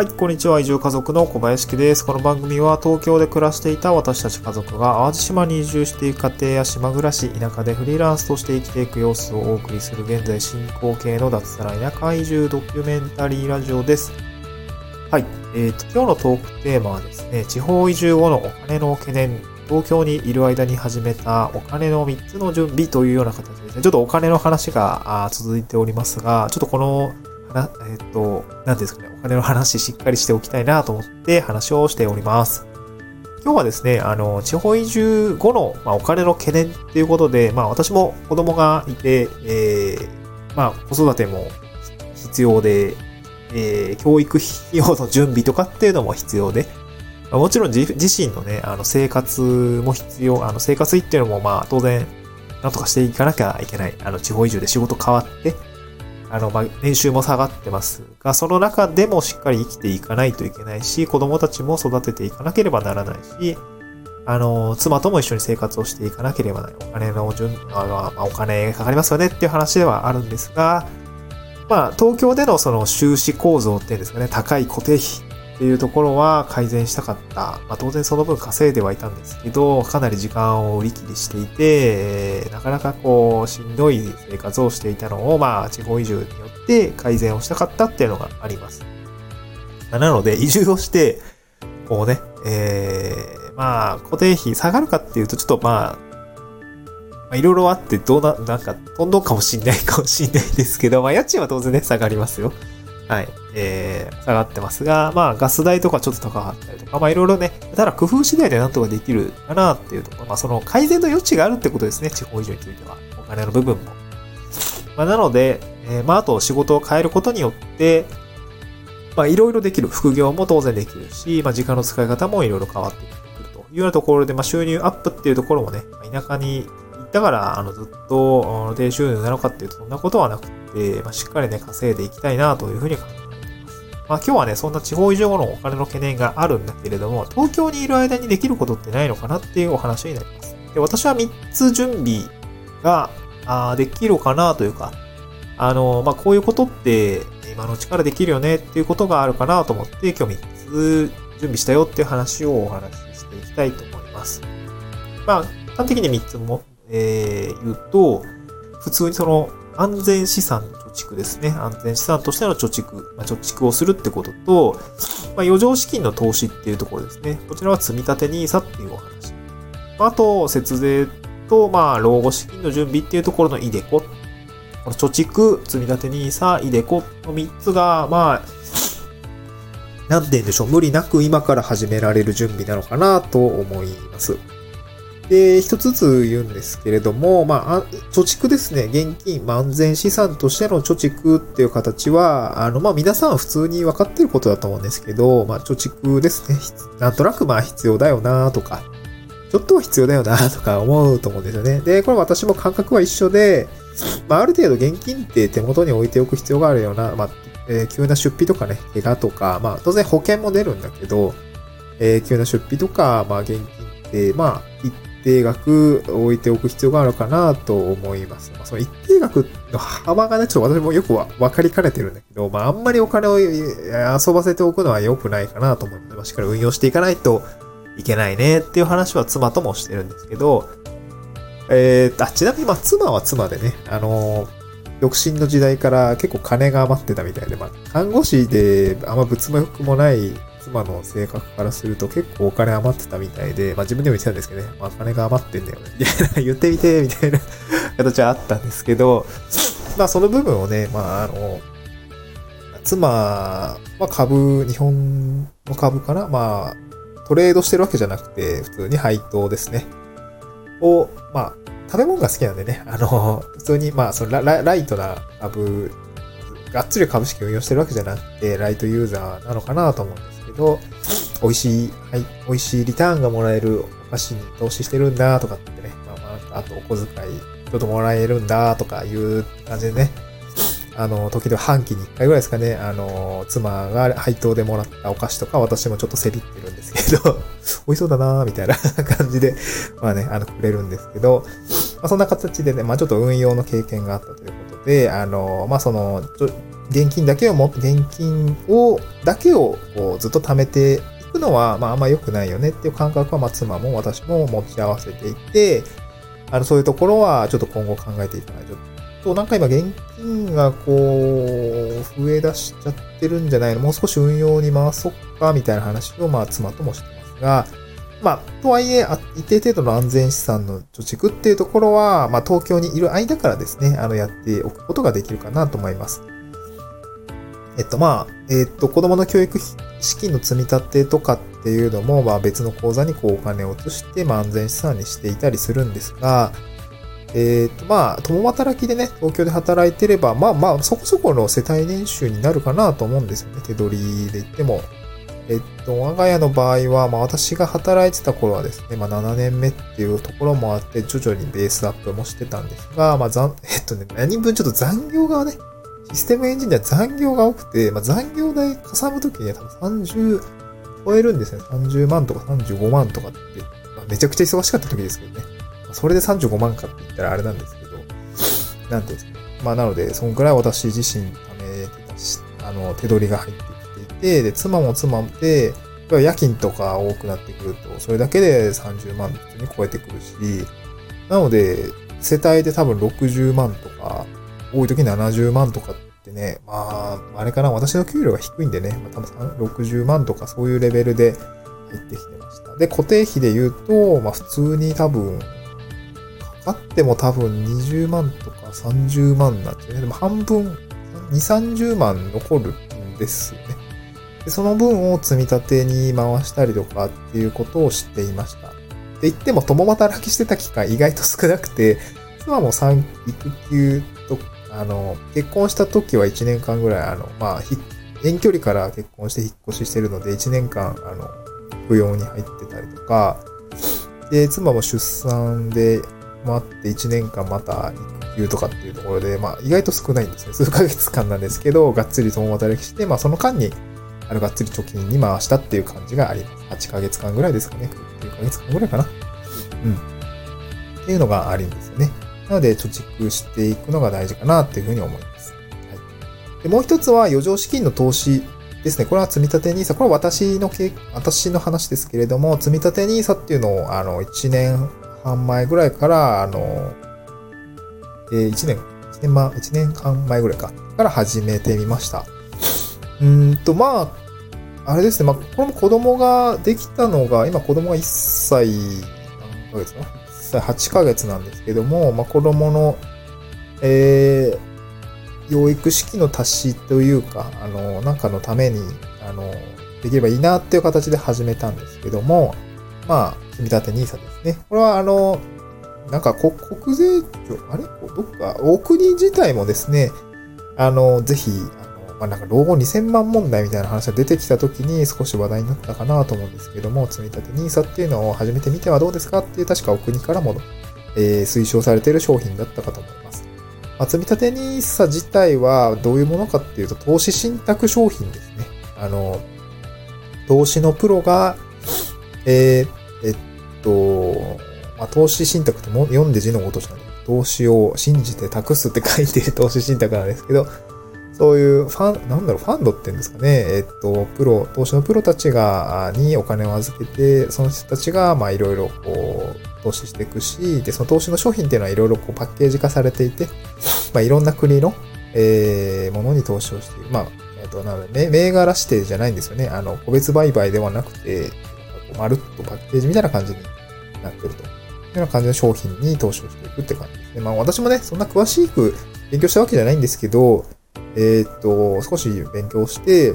はい、こんにちは。移住家族の小林家です。この番組は東京で暮らしていた私たち家族が淡路島に移住していく家庭や島暮らし、田舎でフリーランスとして生きていく様子をお送りする現在進行形の脱サラ田舎移住ドキュメンタリーラジオです。はい、今日のトークテーマはですね、地方移住後のお金の懸念、東京にいる間に始めたお金の3つの準備というような形ですね。ちょっとお金の話が続いておりますが、ちょっとこの何ですかね、お金の話しっかりしておきたいなと思って話をしております。今日はですね、地方移住後の、お金の懸念ということで、私も子供がいて、子育ても必要で、教育費用の準備とかっていうのも必要で、もちろん自身のね、生活も必要、生活費っていうのも当然、なんとかしていかなきゃいけない。地方移住で仕事変わって、年収も下がってますが、その中でもしっかり生きていかないといけないし、子供たちも育てていかなければならないし、妻とも一緒に生活をしていかなければならない。お金のお金かかりますよねっていう話ではあるんですが、東京でのその収支構造ってですかね、高い固定費っていうところは改善したかった。当然その分稼いではいたんですけど、かなり時間を売り切りしていて、なかなかしんどい生活をしていたのを、地方移住によって改善をしたかったっていうのがあります。なので、移住をして、固定費下がるかっていうと、ちょっといろいろあって、どんどんかもしんないですけど、家賃は当然ね、下がりますよ。はい。下がってますが、ガス代とかちょっと高かったりとか、いろいろね、ただ工夫次第でなんとかできるかなっていうところ、その改善の余地があるってことですね、地方移住については。お金の部分も。なので、あと仕事を変えることによって、いろいろできる。副業も当然できるし、時間の使い方もいろいろ変わってくるというようなところで、収入アップっていうところもね、田舎にだから、ずっと低収入なのかっていうと、そんなことはなくて、しっかりね、稼いでいきたいなというふうに考えています。今日はね、そんな地方移住後のお金の懸念があるんだけれども、東京にいる間にできることってないのかなっていうお話になります。で、私は3つ準備ができるかなというか、こういうことって今のうちからできるよねっていうことがあるかなと思って、今日3つ準備したよっていう話をお話ししていきたいと思います。端的に3つも、言うと、普通にその安全資産の貯蓄ですね。安全資産としての貯蓄、貯蓄をするってことと、余剰資金の投資っていうところですね。こちらは積み立て NISA っていうお話。あと、節税と、老後資金の準備っていうところのiDeCo。この貯蓄、積み立て NISA、iDeCo の3つが、なんて言うんでしょう。無理なく今から始められる準備なのかなと思います。で、一つずつ言うんですけれども、貯蓄ですね、現金、安全資産としての貯蓄っていう形は、皆さん普通に分かっていることだと思うんですけど、貯蓄ですね、なんとなく必要だよなとか、ちょっとは必要だよなとか思うと思うんですよね。で、これ私も感覚は一緒で、ある程度現金って手元に置いておく必要があるような、急な出費とかね、怪我とか、当然保険も出るんだけど、急な出費とか、現金って、一定額置いておく必要があるかなと思います。その一定額の幅がね、ちょっと私もよく分かりかねてるんだけど、あんまりお金を遊ばせておくのは良くないかなと思って、しっかり運用していかないといけないねっていう話は妻ともしてるんですけど、ちなみに妻は妻でね、独身の時代から結構金が余ってたみたいで、看護師であんま物欲もない妻の性格からすると結構お金余ってたみたいで、自分でも言ってたんですけどね、お金が余ってんだよね、みたいな、言ってみて、みたいな形はあったんですけど、その部分をね、妻は株、日本の株かな、トレードしてるわけじゃなくて、普通に配当ですね、を、食べ物が好きなんでね、普通に、ライトな株、がっつり株式を運用してるわけじゃなくて、ライトユーザーなのかなと思うんですけど、美味しいリターンがもらえるお菓子に投資してるんだとかってね、あとお小遣いちょっともらえるんだとかいう感じでね、時々半期に1回ぐらいですかね、妻が配当でもらったお菓子とか私もちょっとせびってるんですけど、美味しそうだなーみたいな感じで、くれるんですけど、そんな形でね、ちょっと運用の経験があったということで、その、現金だけをずっと貯めていくのは、まあ、あんま良くないよねっていう感覚は、まあ、妻も私も持ち合わせていて、そういうところはちょっと今後考えていかないと。なんか今現金がこう、増え出しちゃってるんじゃないの、もう少し運用に回そっか、みたいな話を、まあ、妻ともしてますが、まあ、とはいえ、一定程度の安全資産の貯蓄っていうところは、まあ、東京にいる間からですね、やっておくことができるかなと思います。子供の教育資金の積み立てとかっていうのも、まあ、別の口座にこうお金を移して、まあ、安全資産にしていたりするんですが、まあ、共働きでね、東京で働いてれば、まあまあ、そこそこの世帯年収になるかなと思うんですよね。手取りで言っても。我が家の場合は、まあ、私が働いてた頃はですね、まあ、7年目っていうところもあって、徐々にベースアップもしてたんですが、まあ、何分ちょっと残業がね、システムエンジニア残業が多くて、まあ、残業代かさむときには多分30超えるんですね。30万とか35万とかって、まあ、めちゃくちゃ忙しかった時ですけどね。それで35万かって言ったらあれなんですけど、なんていうんですかね。まあ、なので、そのくらい私自身貯めてたし、手取りが入ってで、妻も夜勤とか多くなってくると、それだけで30万に超えてくるし、なので、世帯で多分60万とか、多い時70万とかってね、まあ、あれかな、私の給料が低いんでね、多分60万とかそういうレベルで入ってきてました。で、固定費で言うと、まあ普通に多分、かかっても多分20万とか30万になっちゃうね。でも半分、2、30万残るんですよね。でその分を積み立てに回したりとかっていうことを知っていました。で言っても共働きしてた期間意外と少なくて、妻も育休と結婚した時は1年間ぐらいまあ遠距離から結婚して引っ越ししてるので1年間扶養に入ってたりとか、で妻も出産で待って1年間また育休とかっていうところで、まあ意外と少ないんですね。数ヶ月間なんですけど、がっつり共働きして、まあその間にがっつり貯金に回したっていう感じがあります。8ヶ月間ぐらいですかね。9ヶ月間ぐらいかな。うん。っていうのがあるんですよね。なので、貯蓄していくのが大事かなっていうふうに思います。はい。で、もう一つは、余剰資金の投資ですね。これは積立 NISA。これは私の話ですけれども、積立 NISA っていうのを、1年半前ぐらいから、1年半前ぐらいから始めてみました。まあ、あれですね。まあ、これも子供ができたのが、今子供が1歳、何ヶ月かな ?1 歳8ヶ月なんですけども、まあ、子供の、養育資金の足しというか、なんかのために、できればいいなっていう形で始めたんですけども、まあ、積立 NISA ですね。これは、なんか国税庁、あれどっか、お国自体もですね、ぜひ、まあ、なんか老後2000万問題みたいな話が出てきた時に少し話題になったかなと思うんですけども、積立 NISA っていうのを始めてみてはどうですかっていう、確かお国からも、推奨されている商品だったかと思います。まあ、積立 NISA 自体はどういうものかっていうと、投資信託商品ですね。投資のプロが、まあ、投資信託っても読んで字のごとしなんで、投資を信じて託すって書いて投資信託なんですけど、そういうファンドって言うんですかね。投資のプロたちにお金を預けて、その人たちが、まあ、いろいろこう、投資していくし、で、その投資の商品っていうのは、いろいろこう、パッケージ化されていて、まあ、いろんな国の、ものに投資をしている。まあ、なので、銘柄指定じゃないんですよね。個別売買ではなくて、まるっとパッケージみたいな感じになってると。いうような感じの商品に投資をしていくって感じですね。まあ、私もね、そんな詳しく勉強したわけじゃないんですけど、少し勉強して、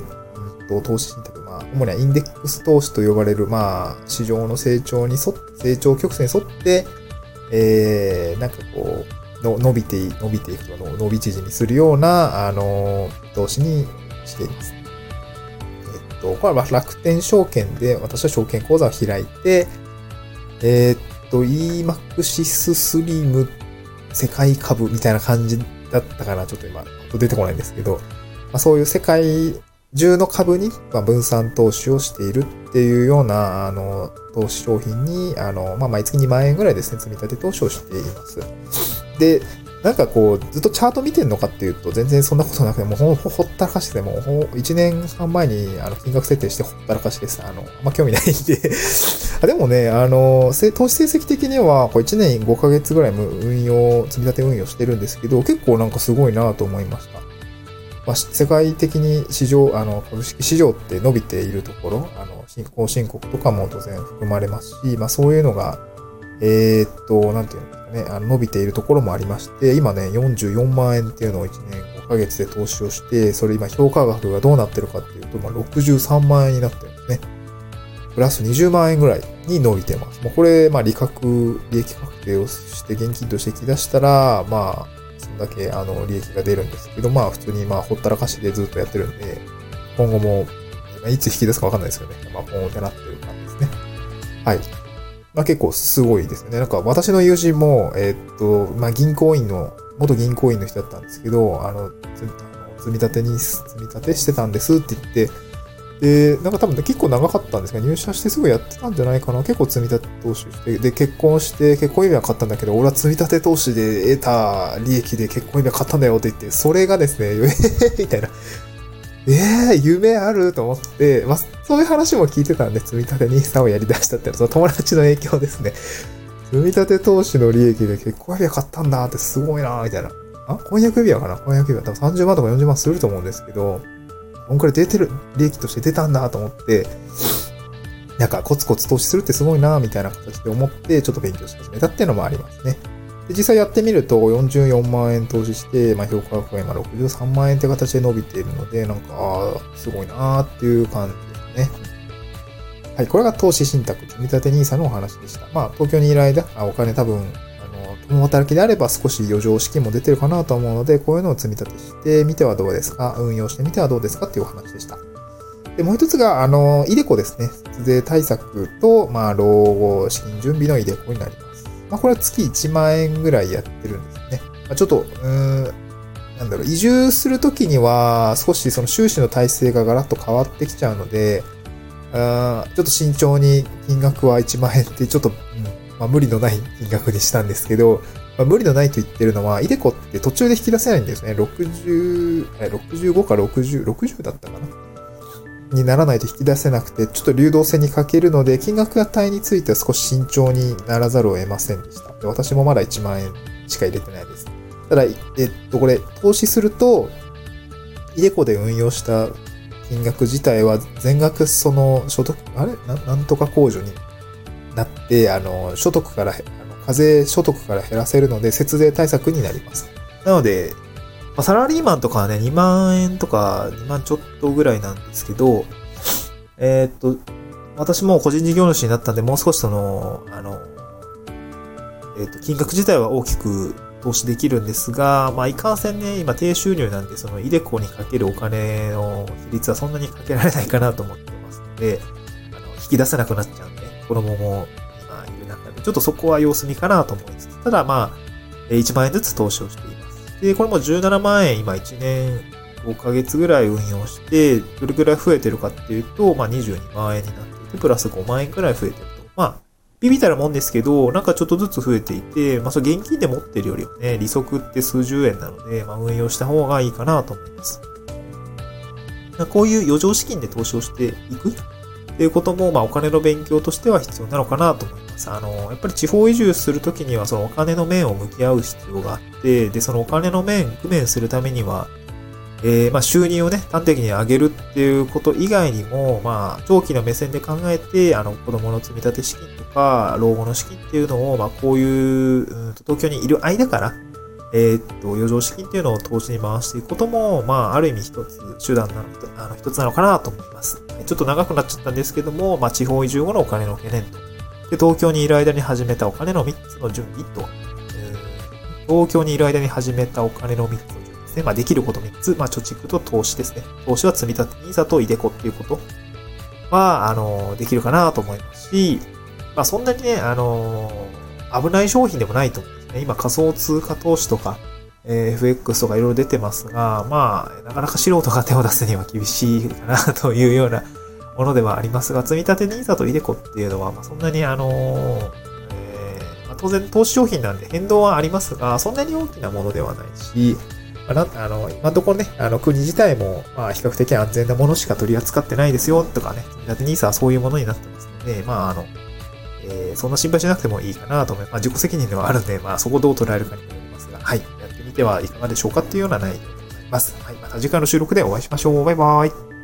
投資信託、まあ、主にはインデックス投資と呼ばれる、まあ、市場の成長曲線に沿って、なんかこう、伸びていくとか、伸び縮みするような、投資にしています。これは楽天証券で、私は証券口座を開いて、EMAXIS SLIM 世界株みたいな感じだったかな、ちょっと今、出てこないんですけど、まあ、そういう世界中の株に分散投資をしているっていうような、投資商品に、まあ、毎月2万円ぐらいですね、積み立て投資をしています。で、なんかこうずっとチャート見てんのかっていうと全然そんなことなくて、もうほったらかしてて、もう1年半前に金額設定してほったらかしです。まあ、興味ないんで。でもね、投資成績的にはこう1年5ヶ月ぐらい積み立て運用してるんですけど、結構なんかすごいなと思いました。まあ、世界的に株式市場って伸びているところ、後進国とかも当然含まれますし、まあそういうのが、なんていうんですかね、伸びているところもありまして、今ね、44万円っていうのを1年5ヶ月で投資をして、それ今評価額がどうなってるかっていうと、まあ63万円になってるんですね。プラス20万円ぐらいに伸びてます。もうこれ、まあ利益確定をして現金として引き出したら、まあ、そんだけ利益が出るんですけど、まあ普通にまあほったらかしでずっとやってるんで、今後もいつ引き出すかわかんないですよね。まあポンってなってる感じですね。はい。まあ結構すごいですね。なんか私の友人もまあ元銀行員の人だったんですけど、積み立てしてたんですって言って、でなんか多分、ね、結構長かったんですが、入社してすぐやってたんじゃないかな。結構積み立て投資して、で結婚指輪買ったんだけど、俺は積み立て投資で得た利益で結婚指輪買ったんだよって言って、それがですねみたいな、夢あると思って、まあ、そういう話も聞いてたんで、積み立て NISA をやりだしたってのはその友達の影響ですね。積み立て投資の利益で結婚指輪買ったんだってすごいなみたいな。婚約指輪かな、婚約指輪多分30万とか40万すると思うんですけど、こんくらい出てる、利益として出たんだと思って、なんかコツコツ投資するってすごいなみたいな形で思って、ちょっと勉強し始めたっていうのもありますね。で、実際やってみると44万円投資して、まあ評価額が今63万円って形で伸びているので、なんか、すごいなっていう感じですね。はい、これが投資信託、積み立て NISA のお話でした。まあ東京にいる間、お金多分、共働きであれば少し余剰資金も出てるかなと思うので、こういうのを積み立てしてみてはどうですか、運用してみてはどうですかっていうお話でした。で、もう一つが、iDeCoですね。節税対策と、まあ、老後資金準備のiDeCoになります。まあ、これは月1万円ぐらいやってるんですね。まあ、ちょっと、移住するときには、少しその収支の体制がガラッと変わってきちゃうので、ちょっと慎重に金額は1万円って、ちょっと、まあ、無理のない金額にしたんですけど、まあ、無理のないと言ってるのは、iDeCoって途中で引き出せないんですね。65か60だったかなにならないと引き出せなくて、ちょっと流動性に欠けるので、金額や単位については少し慎重にならざるを得ませんでした。で、私もまだ1万円しか入れてないです。ただ、これ、投資すると、iDeCoで運用した金額自体は全額その所得、なんとか控除になって、課税所得から減らせるので、節税対策になります。なので、まあ、サラリーマンとかはね、2万円とか、2万ちょっとぐらいなんですけど、私も個人事業主になったんで、もう少し金額自体は大きく投資できるんですが、まあ、いかんせんね、今低収入なんで、そのiDeCoにかけるお金の比率はそんなにかけられないかなと思ってますので、引き出せなくなっちゃうんで、子供も今いる中で、ちょっとそこは様子見かなと思いつつ、ただまあ、1万円ずつ投資をしています。で、これも17万円、今1年5ヶ月ぐらい運用して、どれぐらい増えてるかっていうと、まあ22万円になっていて、プラス5万円くらい増えてると。まあ、ビビたるもんですけど、なんかちょっとずつ増えていて、まあそれ現金で持ってるよりはね、利息って数十円なので、まあ運用した方がいいかなと思います。こういう余剰資金で投資をしていくっていうことも、まあ、お金の勉強としては必要なのかなと思います。やっぱり地方移住するときには、そのお金の面を向き合う必要があって、で、そのお金の工面するためには、まあ、収入をね、端的に上げるっていうこと以外にも、まあ、長期の目線で考えて、子供の積立資金とか、老後の資金っていうのを、まあ、こういう、東京にいる間から、余剰資金っていうのを投資に回していくことも、まあ、ある意味一つなのかなと思います。ちょっと長くなっちゃったんですけども、まあ、地方移住後のお金の懸念と。で、東京にいる間に始めたお金の3つの準備と。まあ、できること3つ。まあ、貯蓄と投資ですね。投資は積立 NISA とiDeCoっていうことは、できるかなと思いますし、まあ、そんなにね、危ない商品でもないと思うんですね。今、仮想通貨投資とか、FX とかいろいろ出てますが、まあ、なかなか素人が手を出すには厳しいかなというようなものではありますが、積立 NISA とiDeCoっていうのは、まあ、そんなに当然投資商品なんで変動はありますが、そんなに大きなものではないし、今のところね、国自体も、比較的安全なものしか取り扱ってないですよ、とかね、だって NISA はそういうものになってますので、そんな心配しなくてもいいかなと思います。自己責任ではあるんで、そこをどう捉えるかにもよりますが、はい、やってみてはいかがでしょうかっていうような内容でございます。はい、また次回の収録でお会いしましょう。バイバーイ。